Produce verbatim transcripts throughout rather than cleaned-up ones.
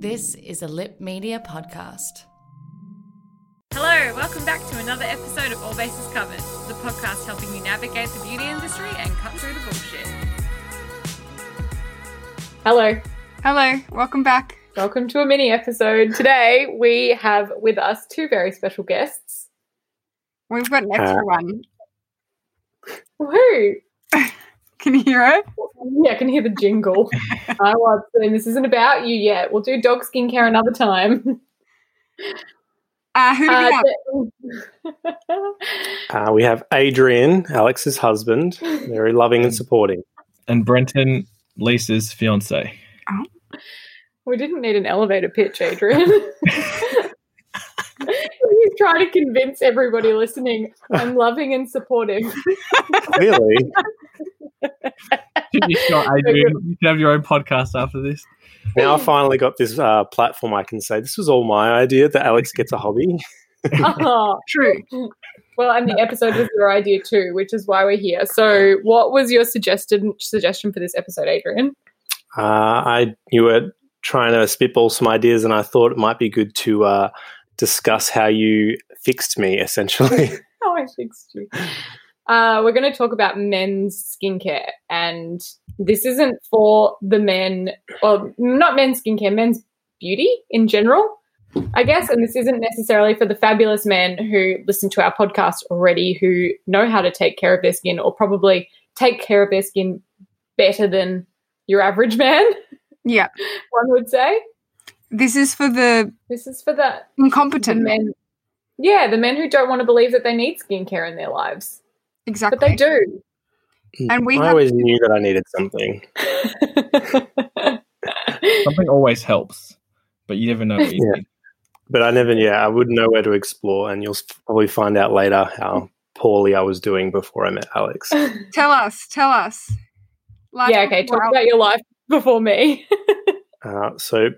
This is a Lip Media Podcast. Hello, welcome back to another episode of All Bases Covered, the podcast helping you navigate the beauty industry and cut through the bullshit. Hello. Hello, welcome back. Welcome to a mini episode. Today we have with us two very special guests. We've got an extra uh, one. Woo! Can you hear it? Yeah, I can hear the jingle. I was saying this isn't about you yet. We'll do dog skincare another time. Uh, who do uh, we have? uh, we have Adrian, Alex's husband, very loving and supporting. And Brenton, Lisa's fiancé. Oh. We didn't need an elevator pitch, Adrian. He's trying to convince everybody listening I'm loving and supportive. Really? You're sure, Adrian? You can have your own podcast after this. Now I finally got this uh, platform I can say this was all my idea, that Alex gets a hobby. Oh, true. Well, and the episode was your idea too, which is why we're here. So what was your suggested suggestion for this episode, Adrian? Uh, I you were trying to spitball some ideas, and I thought it might be good to uh, discuss how you fixed me, essentially. How I fixed you. Uh, we're going to talk about men's skincare, and this isn't for the men, well, not men's skincare, men's beauty in general, I guess, and this isn't necessarily for the fabulous men who listen to our podcast already, who know how to take care of their skin, or probably take care of their skin better than your average man. Yeah. One would say. This is for the This is for the incompetent the men. Yeah, the men who don't want to believe that they need skincare in their lives. Exactly. But they do. And we I have- always knew that I needed something. Something always helps, but you never know what you need. But I never, yeah, I wouldn't know where to explore, and you'll probably find out later how poorly I was doing before I met Alex. Tell us, tell us. Life yeah, okay, talk Alex. About your life before me. uh, so,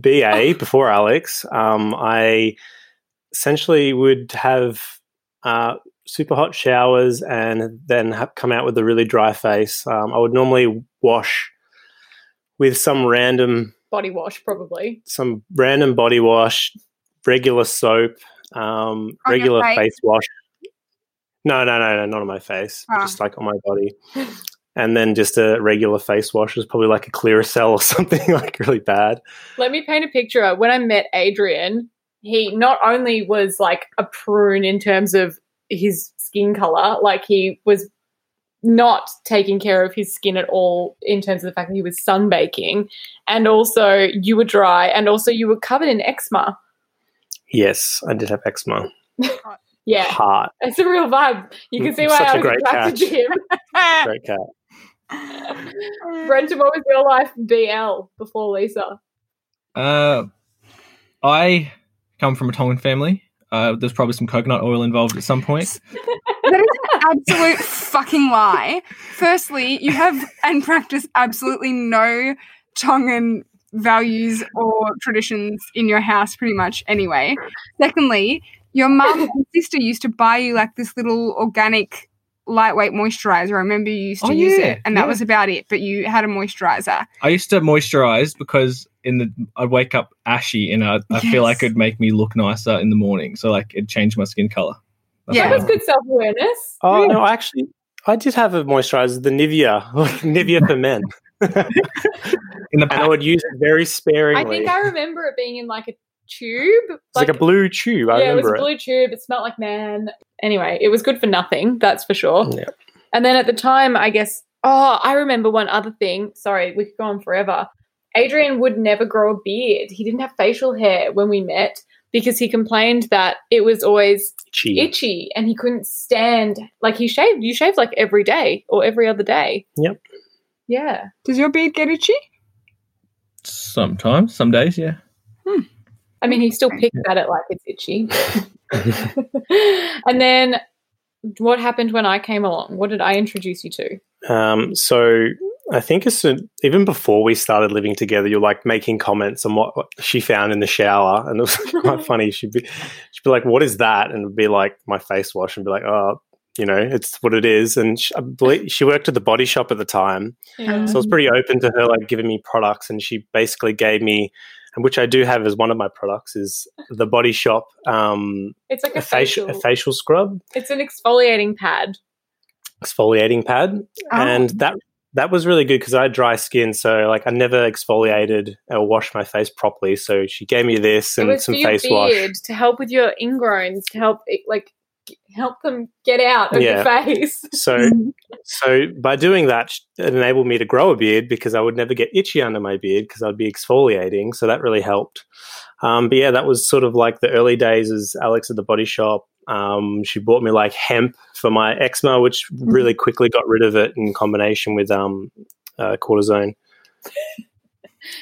B A, before Alex, um, I essentially would have uh, super hot showers and then have come out with a really dry face. Um, I would normally wash with some random... Body wash, probably. Some random body wash, regular soap, um, regular face? face wash. No, no, no, no, not on my face, ah. Just like on my body. And then just a regular face wash was probably like a Clearasil or something, like really bad. Let me paint a picture. When I met Adrian, he not only was like a prune in terms of his skin color, like he was not taking care of his skin at all in terms of the fact that he was sunbaking, and also you were dry, and also you were covered in eczema. Yes, I did have eczema. Yeah. Hard. It's a real vibe. You can see why I was attracted to him. Great cat. Brenton, what was your life B L before Lisa? Uh, I come from a Tongan family. Uh, there's probably some coconut oil involved at some point. That is an absolute fucking lie. Firstly, you have and practice absolutely no Tongan values or traditions in your house pretty much anyway. Secondly, your mum and sister used to buy you like this little organic lightweight moisturizer. I remember you used to oh, use yeah, it and yeah. that was about it, but you had a moisturizer. I used to moisturize because in the I'd wake up ashy and I, I yes. feel like it'd make me look nicer in the morning. So like it changed my skin color. That's yeah, that's good self-awareness. Oh, yeah. no, actually, I did have a moisturizer, the Nivea, like Nivea for men. in the and I would use it very sparingly. I think I remember it being in like a tube. It's like, like a blue tube. I yeah, remember it. Yeah, it was a blue it. tube. It smelled like man. Anyway, it was good for nothing, that's for sure. Yeah. And then at the time, I guess, oh, I remember one other thing. Sorry, we could go on forever. Adrian would never grow a beard. He didn't have facial hair when we met because he complained that it was always itchy, itchy and he couldn't stand. Like he shaved. You shaved like every day or every other day. Yep. Yeah. Does your beard get itchy? Sometimes. Some days, yeah. Hmm. I mean, he still picks at it like it's itchy. And then what happened when I came along? What did I introduce you to? Um, so I think as soon, even before we started living together, you're like making comments on what, what she found in the shower. And it was quite funny. She'd be, she'd be like, what is that? And it would be like my face wash and be like, oh, you know, it's what it is. And she, I believe, she worked at The Body Shop at the time. Yeah. So I was pretty open to her, like, giving me products. And she basically gave me, and which I do have as one of my products, is The Body Shop. Um, it's like a, a, facial. Facial, a facial scrub. It's an exfoliating pad. Exfoliating pad. Oh. And that that was really good because I had dry skin. So, like, I never exfoliated or washed my face properly. So she gave me this and some face wash. To help with your ingrowns, to help, like, help them get out of yeah. your face. so so by doing that, it enabled me to grow a beard because I would never get itchy under my beard because I'd be exfoliating. So that really helped. Um, but, yeah, that was sort of like the early days as Alex at The Body Shop. Um, she bought me, like, hemp for my eczema, which really quickly got rid of it in combination with um, uh, cortisone.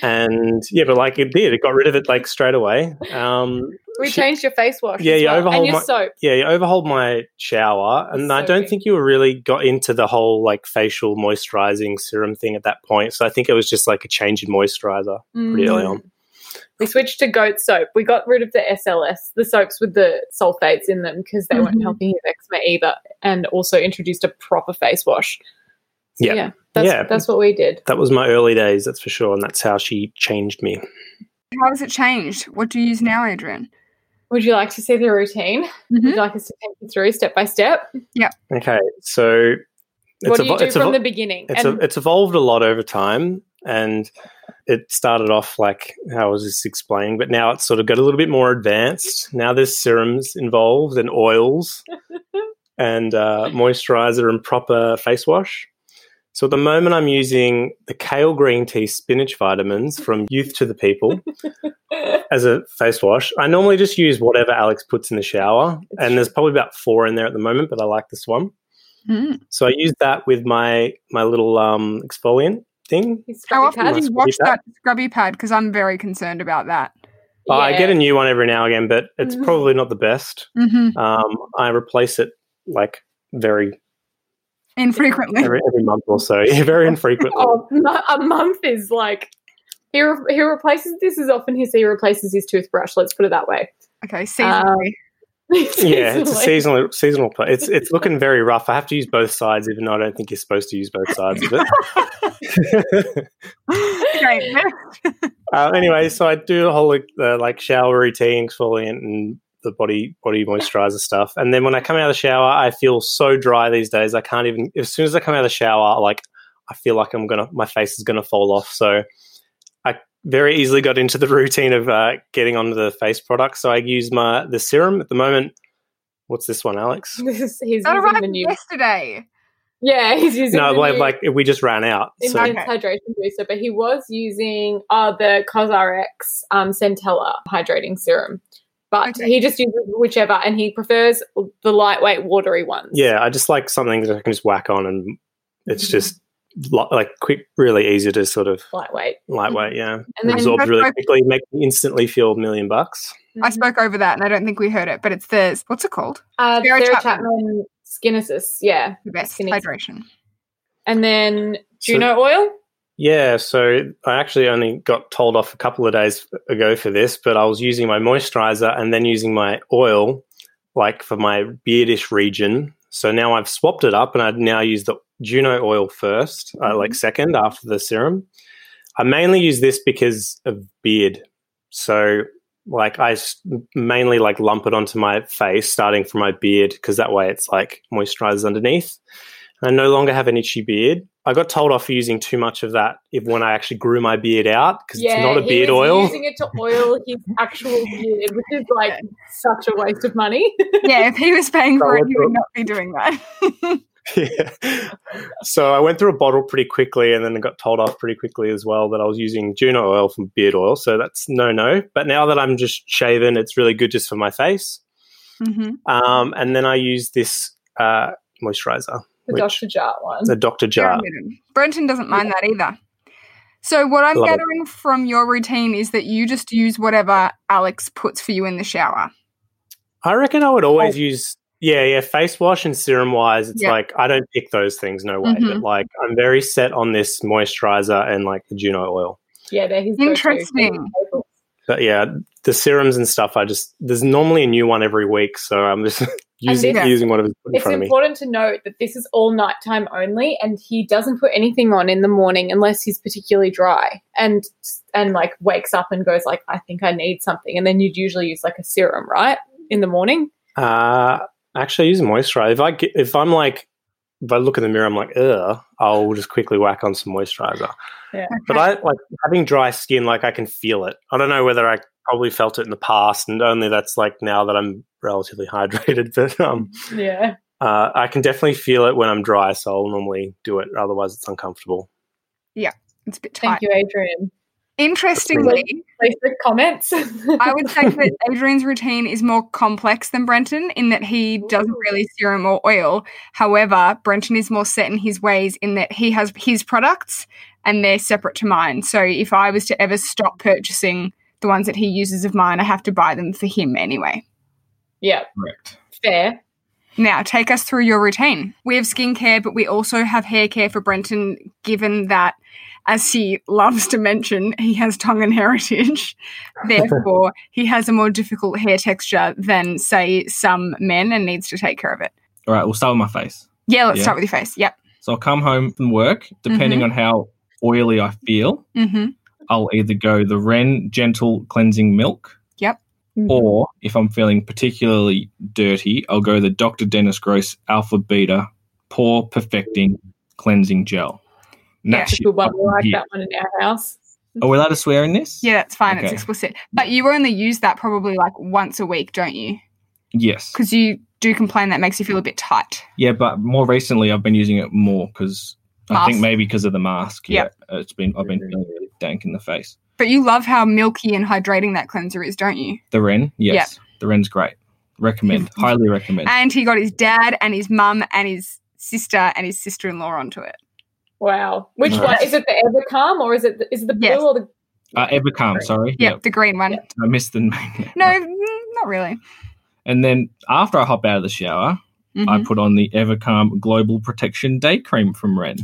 And, yeah, but, like, it did. It got rid of it, like, straight away. Um, we she, changed your face wash. Yeah, you well. overhauled and your my, soap. Yeah, you overhauled my shower. And I don't think you really got into the whole, like, facial moisturising serum thing at that point. So I think it was just, like, a change in moisturiser mm. pretty early on. We switched to goat soap. We got rid of the S L S, the soaps with the sulfates in them, because they mm-hmm. weren't helping his eczema either, and also introduced a proper face wash. So, yeah. Yeah, that's, yeah, that's what we did. That was my early days, that's for sure, and that's how she changed me. How has it changed? What do you use now, Adrian? Would you like to see the routine? Mm-hmm. Would you like us to take you through step by step? Yeah. Okay, so it's what do you evo- do from evo- the beginning? It's, and- a, it's evolved a lot over time, and it started off like how I was just explaining, but now it's sort of got a little bit more advanced. Now there's serums involved and oils and uh, moisturizer and proper face wash. So at the moment I'm using the kale green tea spinach vitamins from Youth to the People as a face wash. I normally just use whatever Alex puts in the shower, and there's probably about four in there at the moment, but I like this one. Mm. So I use that with my my little um, exfoliant thing. How often do you wash that scrubby pad? Because I'm very concerned about that. Oh, yeah. I get a new one every now and again, but it's mm-hmm. probably not the best. Mm-hmm. Um, I replace it like very infrequently, every, every month or so. Yeah, very infrequently. Oh, a month is like he re- he replaces this as often as he replaces his toothbrush. Let's put it that way. Okay, seasonally. Um, yeah, it's a seasonal seasonal. It's it's looking very rough. I have to use both sides, even though I don't think you're supposed to use both sides of it. uh, anyway, so I do a whole uh, like shower routine, exfoliant, and the body body moisturizer stuff. And then when I come out of the shower, I feel so dry these days. I can't even. As soon as I come out of the shower, like I feel like I'm gonna. My face is gonna fall off. So I very easily got into the routine of uh, getting onto the face products. So I use my the serum at the moment. What's this one, Alex? He's that arrived the new- yesterday. Yeah, he's using no, the like, new- like we just ran out. So. Okay. Hydration booster, but he was using uh, the COSRX um, Centella hydrating serum. But okay. he just uses whichever, and he prefers the lightweight, watery ones. Yeah, I just like something that I can just whack on, and it's mm-hmm. just. Like quick, really easy to sort of lightweight, lightweight, yeah. And then absorbed really quickly, make me instantly feel a million bucks. I spoke over that, and I don't think we heard it, but it's the what's it called? Uh, Thera Chapman, Chapman Skinesis, yeah, the best Skinesis. Hydration. And then Juno so, oil. Yeah, so I actually only got told off a couple of days ago for this, but I was using my moisturizer and then using my oil, like for my beardish region. So now I've swapped it up, and I now use the Juno oil first, mm-hmm. uh, like second after the serum. I mainly use this because of beard. So, like, I mainly like lump it onto my face, starting from my beard, because that way it's like moisturizes underneath. And I no longer have an itchy beard. I got told off for using too much of that if when I actually grew my beard out because yeah, it's not a beard oil. Yeah, using it to oil his actual beard, which is like such a waste of money. Yeah, if he was paying for it, he would not be doing that. Yeah. So I went through a bottle pretty quickly, and then I got told off pretty quickly as well that I was using Juno oil from beard oil, so that's no-no. But now that I'm just shaven, it's really good just for my face. Mm-hmm. Um, and then I use this uh, moisturizer. The Doctor Jart one. The Doctor Jart. Brenton doesn't mind yeah. that either. So what I'm Love gathering it. From your routine is that you just use whatever Alex puts for you in the shower. I reckon I would always oh. use, yeah, yeah, face wash and serum-wise, it's yeah. like I don't pick those things, no way. Mm-hmm. But, like, I'm very set on this moisturizer and, like, the Juno oil. Yeah, they're his Interesting. But, yeah, the serums and stuff, I just – there's normally a new one every week, so I'm just – using using one of his foot in front of me. It's important to note that this is all nighttime only, and he doesn't put anything on in the morning unless he's particularly dry and and like wakes up and goes like, I think I need something. And then you'd usually use like a serum, right, in the morning? Uh, actually, I use moisturizer. If I get, if I'm like, if I look in the mirror, I'm like, ugh, I'll just quickly whack on some moisturizer. Yeah. But I like having dry skin, like I can feel it. I don't know whether I probably felt it in the past, and only that's like now that I'm relatively hydrated. But um, yeah, uh, I can definitely feel it when I'm dry, so I'll normally do it. Otherwise, it's uncomfortable. Yeah, it's a bit tight. Thank you, Adrian. Interestingly, comments. I would say that Adrian's routine is more complex than Brenton in that he doesn't really serum or oil. However, Brenton is more set in his ways in that he has his products and they're separate to mine. So if I was to ever stop purchasing the ones that he uses of mine, I have to buy them for him anyway. Yeah. Correct. Fair. Now, take us through your routine. We have skincare, but we also have hair care for Brenton, given that, as he loves to mention, he has Tongan heritage. Therefore, he has a more difficult hair texture than, say, some men and needs to take care of it. All right, we'll start with my face. Yeah, let's yeah. start with your face. Yep. So I'll come home from work, depending mm-hmm. on how oily I feel. Mm-hmm. I'll either go the Ren Gentle Cleansing Milk. Yep. Mm-hmm. Or if I'm feeling particularly dirty, I'll go the Doctor Dennis Gross Alpha Beta Pore Perfecting Cleansing Gel. Yeah, that's a good one. We like here. that one in our house. Are we allowed to swear in this? Yeah, that's fine. Okay. It's explicit. But you only use that probably like once a week, don't you? Yes. Because you do complain that makes you feel a bit tight. Yeah, but more recently I've been using it more because I think maybe because of the mask. Yeah, yep. it's been I've been feeling really dank in the face. But you love how milky and hydrating that cleanser is, don't you? The Ren, yes. Yep. The Ren's great. Recommend. Highly recommend. And he got his dad and his mum and his sister and his sister-in-law onto it. Wow. Which nice. one? Is it the EverCalm or is it the, is it the blue yes. or the... Uh, EverCalm, sorry. Yeah, yep. the green one. Yep. I missed the name. No, not really. And then after I hop out of the shower, mm-hmm. I put on the EverCalm Global Protection Day Cream from Ren.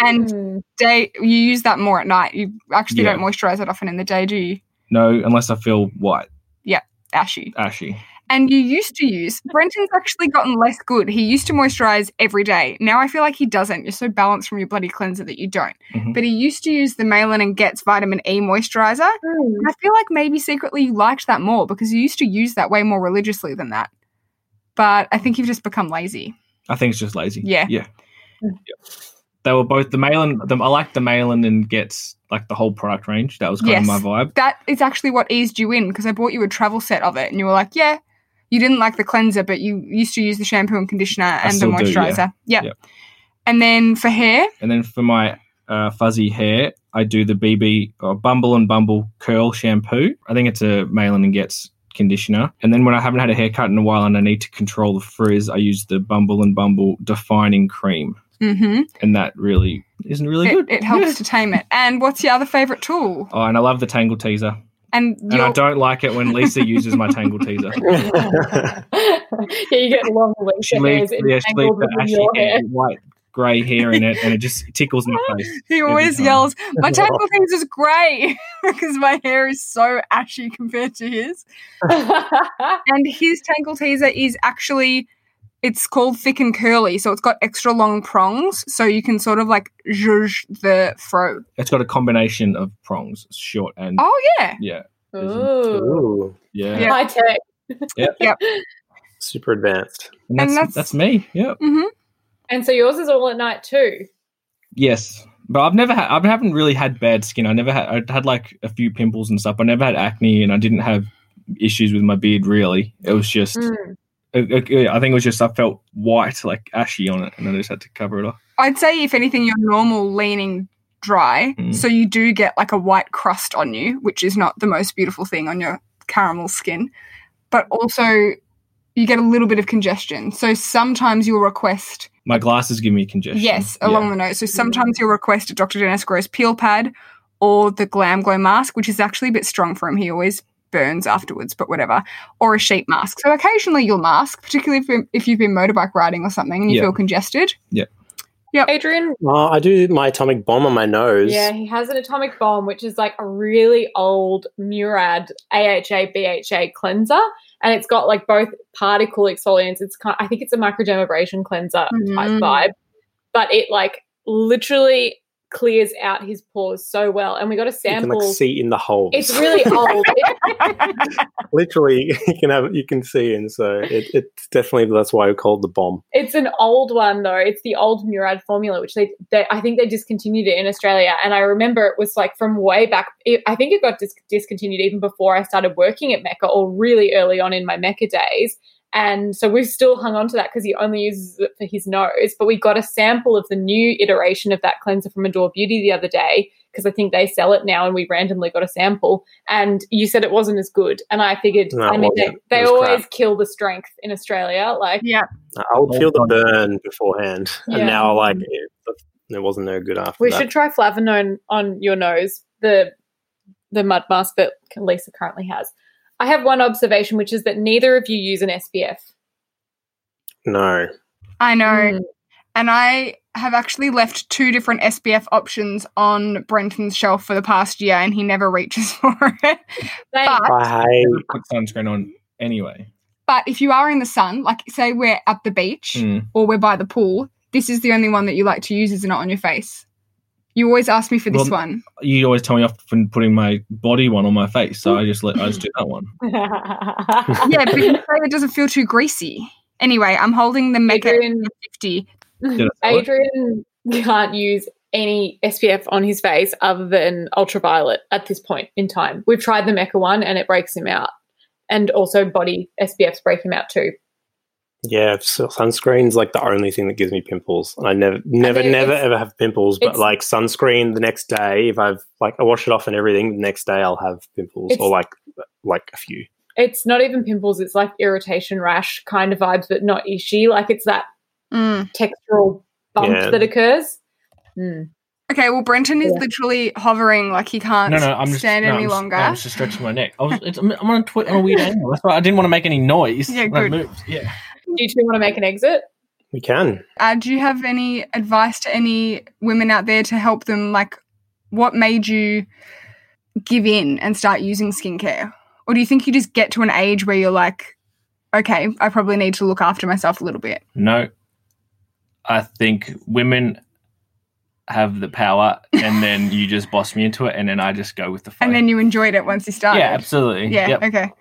And day, you use that more at night. You actually yeah. don't moisturise that often in the day, do you? No, unless I feel white. Yeah, ashy. Ashy. And you used to use, Brenton's actually gotten less good. He used to moisturise every day. Now I feel like he doesn't. You're so balanced from your bloody cleanser that you don't. Mm-hmm. But he used to use the Malin and Goetz Vitamin E moisturiser. Mm. And I feel like maybe secretly you liked that more because you used to use that way more religiously than that. But I think you've just become lazy. I think it's just lazy. Yeah. Yeah. Mm. yeah. They were both the Malin. The, I like the Malin and Goetz, like the whole product range. That was kind yes. of my vibe. That is actually what eased you in because I bought you a travel set of it and you were like, yeah, you didn't like the cleanser, but you used to use the shampoo and conditioner I and the moisturizer. Do, yeah. Yep. yep. And then for hair? And then for my uh, fuzzy hair, I do the B B or Bumble and Bumble Curl Shampoo. I think it's a Malin and Goetz conditioner. And then when I haven't had a haircut in a while and I need to control the frizz, I use the Bumble and Bumble Defining Cream. Mm-hmm. And that really isn't really it, good. It helps yeah. to tame it. And what's your other favourite tool? Oh, and I love the Tangle Teaser. And, and I don't like it when Lisa uses my Tangle Teaser. yeah, you get long Lisa she leaves, yeah, she leaves the ashy hair, white, grey hair in it, and it just tickles my face. He always yells, my Tangle Teaser's grey because my hair is so ashy compared to his. And his Tangle Teaser is actually... It's called thick and curly, so it's got extra long prongs, so you can sort of like zhuzh the fro. It's got a combination of prongs, short and oh yeah, yeah, ooh, yeah, yeah. high tech, yep. yep, super advanced. And that's and that's, that's me, yeah. Mm-hmm. And so yours is all at night too. Yes, but I've never had. I haven't really had bad skin. I never had. I had like a few pimples and stuff. I never had acne, and I didn't have issues with my beard. Really, it was just. Mm. I think it was just I felt white, like ashy on it, and I just had to cover it off. I'd say, if anything, you're normal leaning dry, mm. so you do get like a white crust on you, which is not the most beautiful thing on your caramel skin, but also you get a little bit of congestion. So sometimes you'll request... My glasses give me congestion. Yes, along yeah. the nose. So sometimes you'll request a Doctor Dennis Gross peel pad or the Glam Glow mask, which is actually a bit strong for him. He always... burns afterwards, but whatever, or a sheet mask. So occasionally you'll mask, particularly if, if you've been motorbike riding or something and you yeah. feel congested. Yeah. Yep. Adrian. Oh, I do my atomic bomb on my nose. Yeah, he has an atomic bomb, which is like a really old Murad A H A, B H A cleanser. And it's got like both particle exfoliants. It's kind of, I think it's a microdermabrasion cleanser mm-hmm. type vibe. But it like literally clears out his pores so well. And we got a sample. You can like see in the holes. It's really old. Literally, you can have you can see in. So it, it's definitely, that's why we called the bomb. It's an old one though. It's the old Murad formula, which they, they I think they discontinued it in Australia. And I remember it was like from way back. It, I think it got dis- discontinued even before I started working at Mecca, or really early on in my Mecca days. And so we've still hung on to that because he only uses it for his nose. But we got a sample of the new iteration of that cleanser from Adore Beauty the other day, because I think they sell it now, and we randomly got a sample. And you said it wasn't as good. And I figured, no, I mean, they, they always crap. kill the strength in Australia. Like, yeah, I would feel the burn beforehand. Yeah. And now, like, it, it wasn't no good after we that. We should try Flavanone on your nose, the the mud mask that Lisa currently has. I have one observation, which is that neither of you use an S P F. No. I know. Mm. And I have actually left two different S P F options on Brenton's shelf for the past year, and he never reaches for it. But I put sunscreen on anyway. But if you are in the sun, like say we're at the beach mm. or we're by the pool, this is the only one that you like to use, is it not, on your face? You always ask me for this well, one. You always tell me off for putting my body one on my face, so I just let I just do that one. Yeah, but it doesn't feel too greasy. Anyway, I'm holding the Mecca fifty. Adrian can't use any S P F on his face other than ultraviolet at this point in time. We've tried the Mecca one and it breaks him out, and also body S P Fs break him out too. Yeah, so sunscreen's like the only thing that gives me pimples. And I never, never, I mean, never, ever have pimples. But like sunscreen, the next day, if I've like I wash it off and everything, the next day I'll have pimples or like like a few. It's not even pimples. It's like irritation, rash kind of vibes, but not itchy. Like it's that mm. textural bump yeah. that occurs. Mm. Okay, well, Brenton is yeah. literally hovering, like he can't no, no, I'm stand just, no, any I'm longer. Just, no, I'm just stretching my neck. I was, it's, I'm on a, twi- on a weird angle. That's why I didn't want to make any noise yeah, when good. I moved. Yeah. Do you two want to make an exit? We can. Uh, do you have any advice to any women out there to help them? Like, what made you give in and start using skincare? Or do you think you just get to an age where you're like, okay, I probably need to look after myself a little bit? No. I think women have the power, and then you just boss me into it, and then I just go with the flow. And then you enjoyed it once you started. Yeah, absolutely. Yeah, yep. Okay.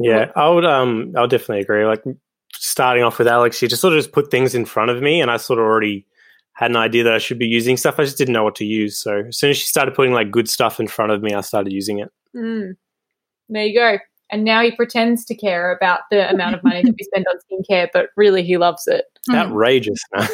Yeah, I would um, I would definitely agree. Like, starting off with Alex, she just sort of just put things in front of me, and I sort of already had an idea that I should be using stuff. I just didn't know what to use. So as soon as she started putting like good stuff in front of me, I started using it. Mm. There you go. And now he pretends to care about the amount of money that we spend on skincare, but really he loves it. Outrageous. No?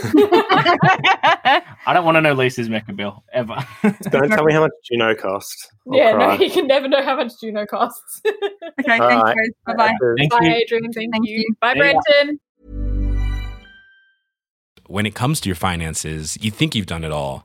I don't want to know Lisa's Mecca bill ever. Don't tell me how much Juno costs. I'll yeah, cry. No, you can never know how much Juno costs. Okay, thanks, guys. Bye-bye. Thank Bye, you. Adrian. Thank, Thank you. you. Bye, yeah. Brenton. When it comes to your finances, you think you've done it all.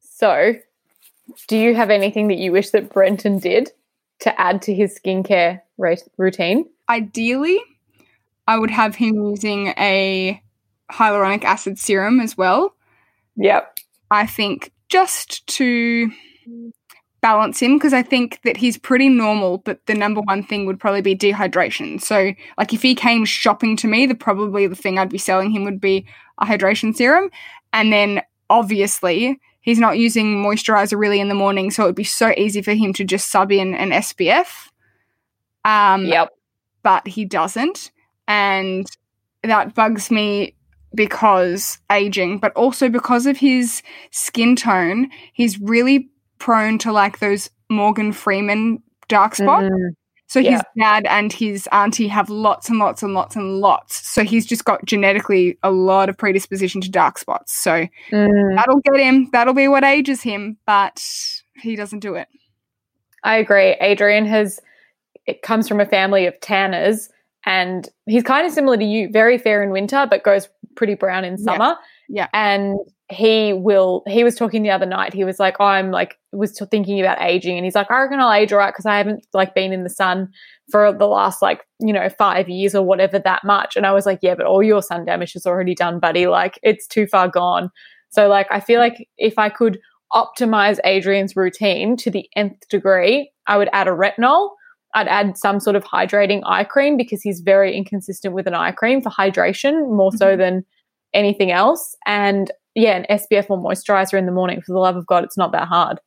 So, do you have anything that you wish that Brenton did to add to his skincare ra- routine? Ideally, I would have him using a hyaluronic acid serum as well. Yep. I think just to balance him, because I think that he's pretty normal, but the number one thing would probably be dehydration. So like if he came shopping to me, the probably the thing I'd be selling him would be a hydration serum. And then obviously he's not using moisturizer really in the morning, so it would be so easy for him to just sub in an S P F. Um, yep. But he doesn't, and that bugs me because aging, but also because of his skin tone, he's really prone to like those Morgan Freeman dark spots. Mm-hmm. So yeah. His dad and his auntie have lots and lots and lots and lots. So he's just got genetically a lot of predisposition to dark spots. So mm. that'll get him. That'll be what ages him, but he doesn't do it. I agree. Adrian has, it comes from a family of tanners, and he's kind of similar to you, very fair in winter, but goes pretty brown in summer. Yeah. yeah. And he will, he was talking the other night, he was like, oh, I'm like, was thinking about aging. And he's like, I reckon I'll age all right because I haven't like been in the sun for the last like, you know, five years or whatever that much. And I was like, yeah, but all your sun damage is already done, buddy. Like it's too far gone. So like, I feel like if I could optimize Adrian's routine to the nth degree, I would add a retinol. I'd add some sort of hydrating eye cream because he's very inconsistent with an eye cream for hydration more mm-hmm. so than anything else. And yeah, an S P F or moisturizer in the morning. For the love of God, it's not that hard.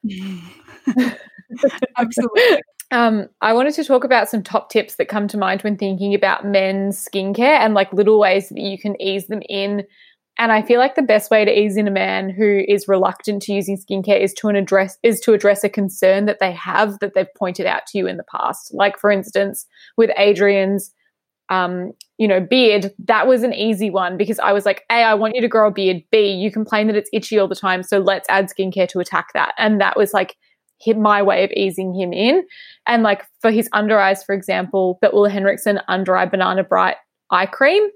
Absolutely. Um, I wanted to talk about some top tips that come to mind when thinking about men's skincare and like little ways that you can ease them in. And I feel like the best way to ease in a man who is reluctant to using skincare is to an address is to address a concern that they have that they've pointed out to you in the past. Like for instance, with Adrian's um, you know, beard, that was an easy one because I was like, A, I want you to grow a beard. B, you complain that it's itchy all the time, so let's add skincare to attack that. And that was like my way of easing him in. And like for his under eyes, for example, the Ulla Henriksen Under Eye Banana Bright Eye Cream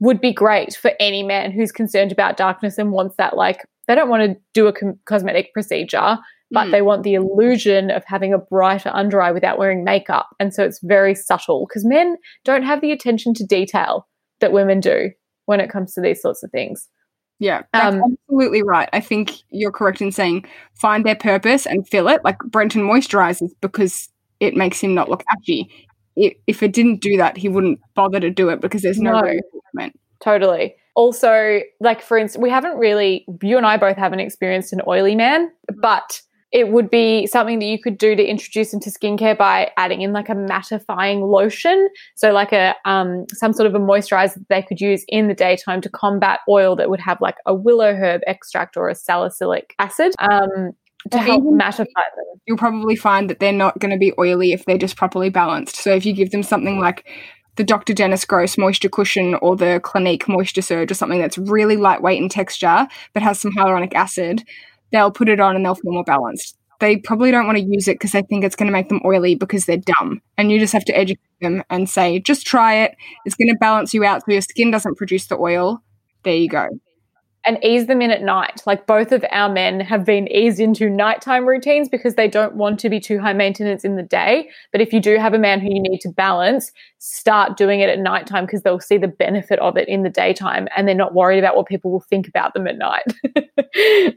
would be great for any man who's concerned about darkness and wants that, like, they don't want to do a com- cosmetic procedure, but mm. they want the illusion of having a brighter under eye without wearing makeup. And so it's very subtle because men don't have the attention to detail that women do when it comes to these sorts of things. Yeah, that's um, absolutely right. I think you're correct in saying find their purpose and fill it. Like Brenton moisturizes because it makes him not look ashy. If it didn't do that, he wouldn't bother to do it because there's no, no requirement. Totally. Also, like, for instance, we haven't really, you and I both haven't experienced an oily man, but it would be something that you could do to introduce him to skincare by adding in like a mattifying lotion. So like a um, some sort of a moisturizer that they could use in the daytime to combat oil that would have like a willow herb extract or a salicylic acid. Um To help mattify them. You'll probably find that they're not going to be oily if they're just properly balanced. So if you give them something like the Doctor Dennis Gross Moisture Cushion or the Clinique Moisture Surge or something that's really lightweight in texture but has some hyaluronic acid, they'll put it on and they'll feel more balanced. They probably don't want to use it because they think it's going to make them oily because they're dumb. And you just have to educate them and say, just try it. It's going to balance you out so your skin doesn't produce the oil. There you go. And ease them in at night. Like both of our men have been eased into nighttime routines because they don't want to be too high maintenance in the day. But if you do have a man who you need to balance, start doing it at nighttime because they'll see the benefit of it in the daytime and they're not worried about what people will think about them at night.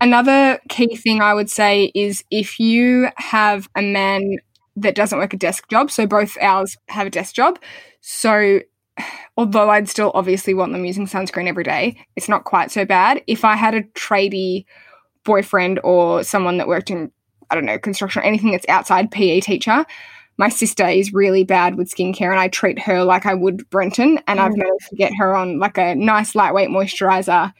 Another key thing I would say is if you have a man that doesn't work a desk job, so both ours have a desk job, so although I'd still obviously want them using sunscreen every day, it's not quite so bad. If I had a tradie boyfriend or someone that worked in, I don't know, construction or anything that's outside, P E teacher, my sister is really bad with skincare and I treat her like I would Brenton, and mm. I've managed to get her on like a nice lightweight moisturiser,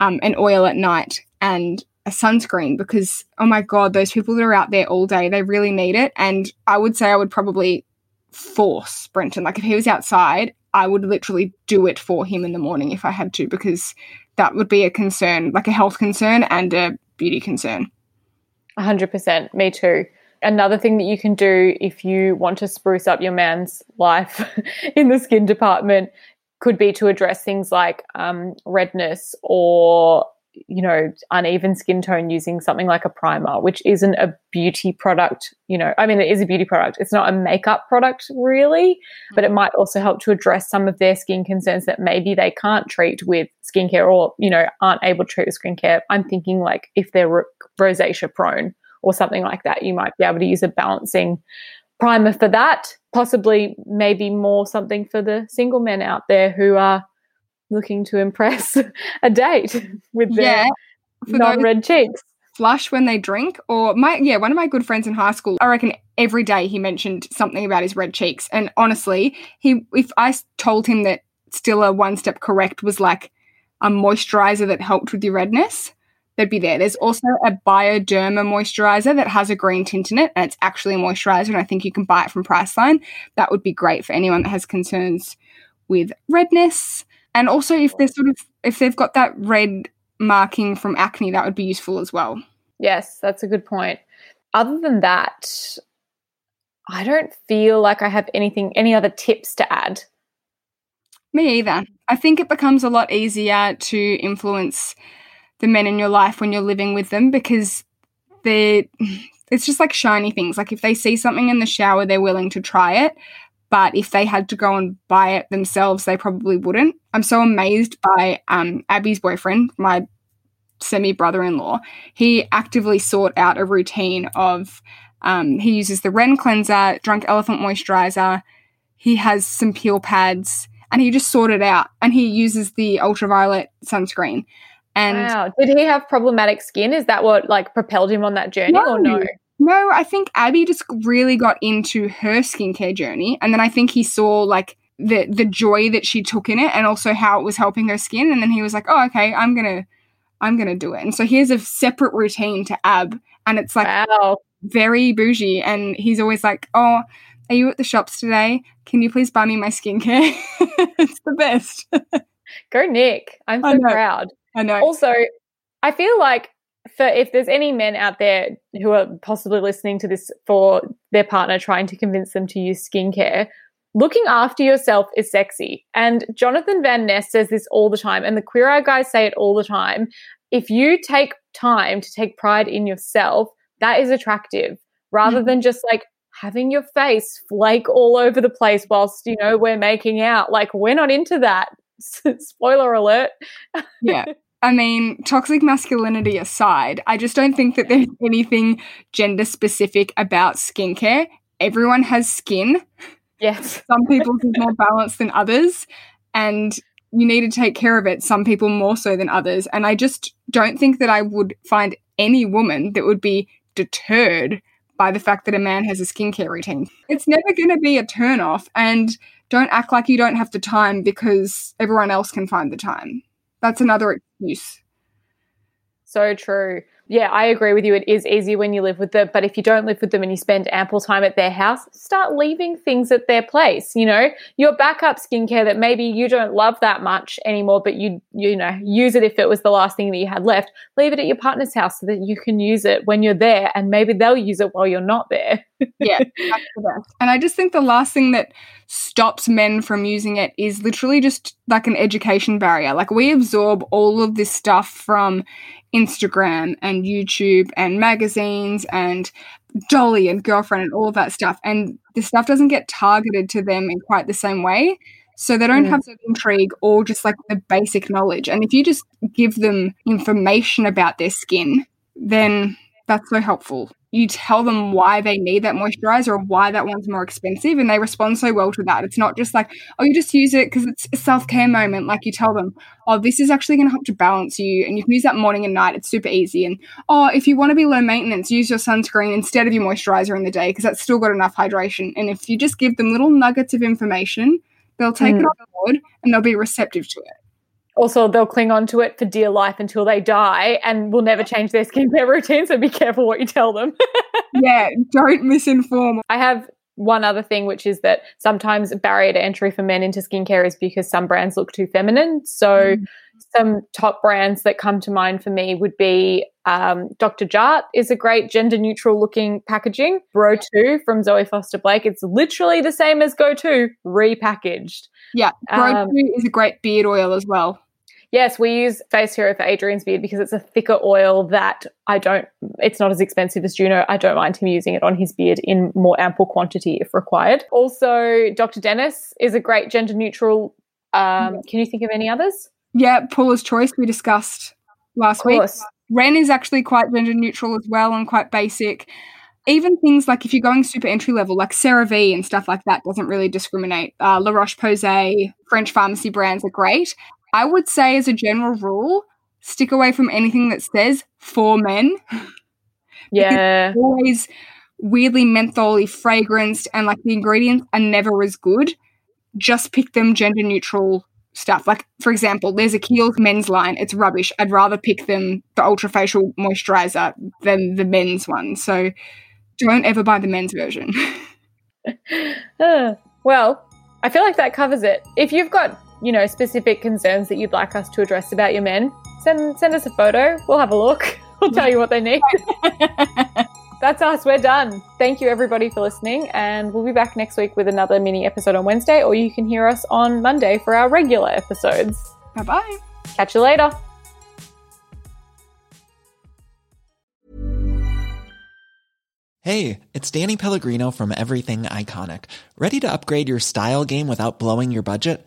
um, an oil at night and a sunscreen because, oh, my God, those people that are out there all day, they really need it. And I would say I would probably force Brenton. Like if he was outside, I would literally do it for him in the morning if I had to, because that would be a concern, like a health concern and a beauty concern. one hundred percent. Me too. Another thing that you can do if you want to spruce up your man's life in the skin department could be to address things like um, redness or, you know, uneven skin tone using something like a primer, which isn't a beauty product, you know, I mean, it is a beauty product. It's not a makeup product really, but it might also help to address some of their skin concerns that maybe they can't treat with skincare or, you know, aren't able to treat with skincare. I'm thinking like if they're rosacea prone or something like that. You might be able to use a balancing primer for that, possibly maybe more something for the single men out there who are looking to impress a date with their yeah, non-red cheeks. Flush when they drink, or my yeah one of my good friends in high school, I reckon every day he mentioned something about his red cheeks. And honestly, he if I told him that Stila One Step Correct was like a moisturizer that helped with your redness, they'd be there. There's also a Bioderma moisturizer that has a green tint in it, and it's actually a moisturizer, and I think you can buy it from Priceline. That would be great for anyone that has concerns with redness. And also if they're sort of if they've got that red marking from acne, that would be useful as well. Yes, that's a good point. Other than that, I don't feel like I have anything, any other tips to add. Me either. I think it becomes a lot easier to influence the men in your life when you're living with them, because they're, it's just like shiny things. Like if they see something in the shower, they're willing to try it. But if they had to go and buy it themselves, they probably wouldn't. I'm so amazed by um, Abby's boyfriend, my semi-brother-in-law. He actively sought out a routine of um, he uses the Ren cleanser, Drunk Elephant moisturizer. He has some peel pads, and he just sought it out. And he uses the Ultraviolet sunscreen. And wow. Did he have problematic skin? Is that what like propelled him on that journey no. or no? No, I think Abby just really got into her skincare journey, and then I think he saw like the the joy that she took in it, and also how it was helping her skin. And then he was like, "Oh, okay, I'm gonna, I'm gonna do it." And so here's a separate routine to Ab, and it's like wow. very bougie. And he's always like, "Oh, are you at the shops today? Can you please buy me my skincare?" It's the best. Go, Nick! I'm so I proud. I know. Also, I feel like, for if there's any men out there who are possibly listening to this for their partner trying to convince them to use skincare, looking after yourself is sexy. And Jonathan Van Ness says this all the time, and the Queer Eye guys say it all the time. If you take time to take pride in yourself, that is attractive, rather mm-hmm. than just like having your face flake all over the place whilst, you know, we're making out. Like, we're not into that. Spoiler alert. Yeah. I mean, toxic masculinity aside, I just don't think that there's anything gender-specific about skincare. Everyone has skin. Yes. Some people's is more balanced than others, and you need to take care of it, some people more so than others. And I just don't think that I would find any woman that would be deterred by the fact that a man has a skincare routine. It's never going to be a turn-off, and don't act like you don't have the time, because everyone else can find the time. That's another excuse. So true. Yeah, I agree with you. It is easy when you live with them, but if you don't live with them and you spend ample time at their house, start leaving things at their place. You know, your backup skincare that maybe you don't love that much anymore, but you, you know, use it if it was the last thing that you had left. Leave it at your partner's house so that you can use it when you're there, and maybe they'll use it while you're not there. Yeah, that's the best. And I just think the last thing that stops men from using it is literally just like an education barrier. Like, we absorb all of this stuff from Instagram and YouTube and magazines and Dolly and Girlfriend and all of that stuff, and the stuff doesn't get targeted to them in quite the same way, so they don't mm. have that intrigue or just like the basic knowledge. And if you just give them information about their skin, then that's so helpful. You tell them why they need that moisturizer or why that one's more expensive, and they respond so well to that. It's not just like, oh, you just use it because it's a self-care moment. Like, you tell them, oh, this is actually going to help to balance you, and you can use that morning and night. It's super easy. And, oh, if you want to be low maintenance, use your sunscreen instead of your moisturizer in the day, because that's still got enough hydration. And if you just give them little nuggets of information, they'll take mm. it on board, and they'll be receptive to it. Also, they'll cling on to it for dear life until they die, and will never change their skincare routine, so be careful what you tell them. Yeah, don't misinform. I have one other thing, which is that sometimes a barrier to entry for men into skincare is because some brands look too feminine. So mm. some top brands that come to mind for me would be um, Doctor Jart is a great gender-neutral looking packaging. Bro two from Zoe Foster Blake. It's literally the same as Go two, repackaged. Yeah, Bro two um, is a great beard oil as well. Yes, we use Face Hero for Adrian's beard because it's a thicker oil that I don't – it's not as expensive as Juno. I don't mind him using it on his beard in more ample quantity if required. Also, Doctor Dennis is a great gender-neutral um, – can you think of any others? Yeah, Paula's Choice we discussed last week. Of course. Ren is actually quite gender neutral as well and quite basic. Even things like if you're going super entry level, like CeraVe and stuff like that doesn't really discriminate. Uh, La Roche-Posay, French pharmacy brands are great. I would say as a general rule, stick away from anything that says for men. Yeah. It's always weirdly menthol-y fragranced and like the ingredients are never as good. Just pick them gender neutral stuff. Like, for example, there's a Kiehl's men's line. It's rubbish. I'd rather pick them, the Ultra Facial Moisturizer, than the men's one. So don't ever buy the men's version. uh, well, I feel like that covers it. If you've got, you know, specific concerns that you'd like us to address about your men, send send us a photo. We'll have a look. We'll tell you what they need. That's us. We're done. Thank you, everybody, for listening. And we'll be back next week with another mini episode on Wednesday, or you can hear us on Monday for our regular episodes. Bye-bye. Catch you later. Hey, it's Danny Pellegrino from Everything Iconic. Ready to upgrade your style game without blowing your budget?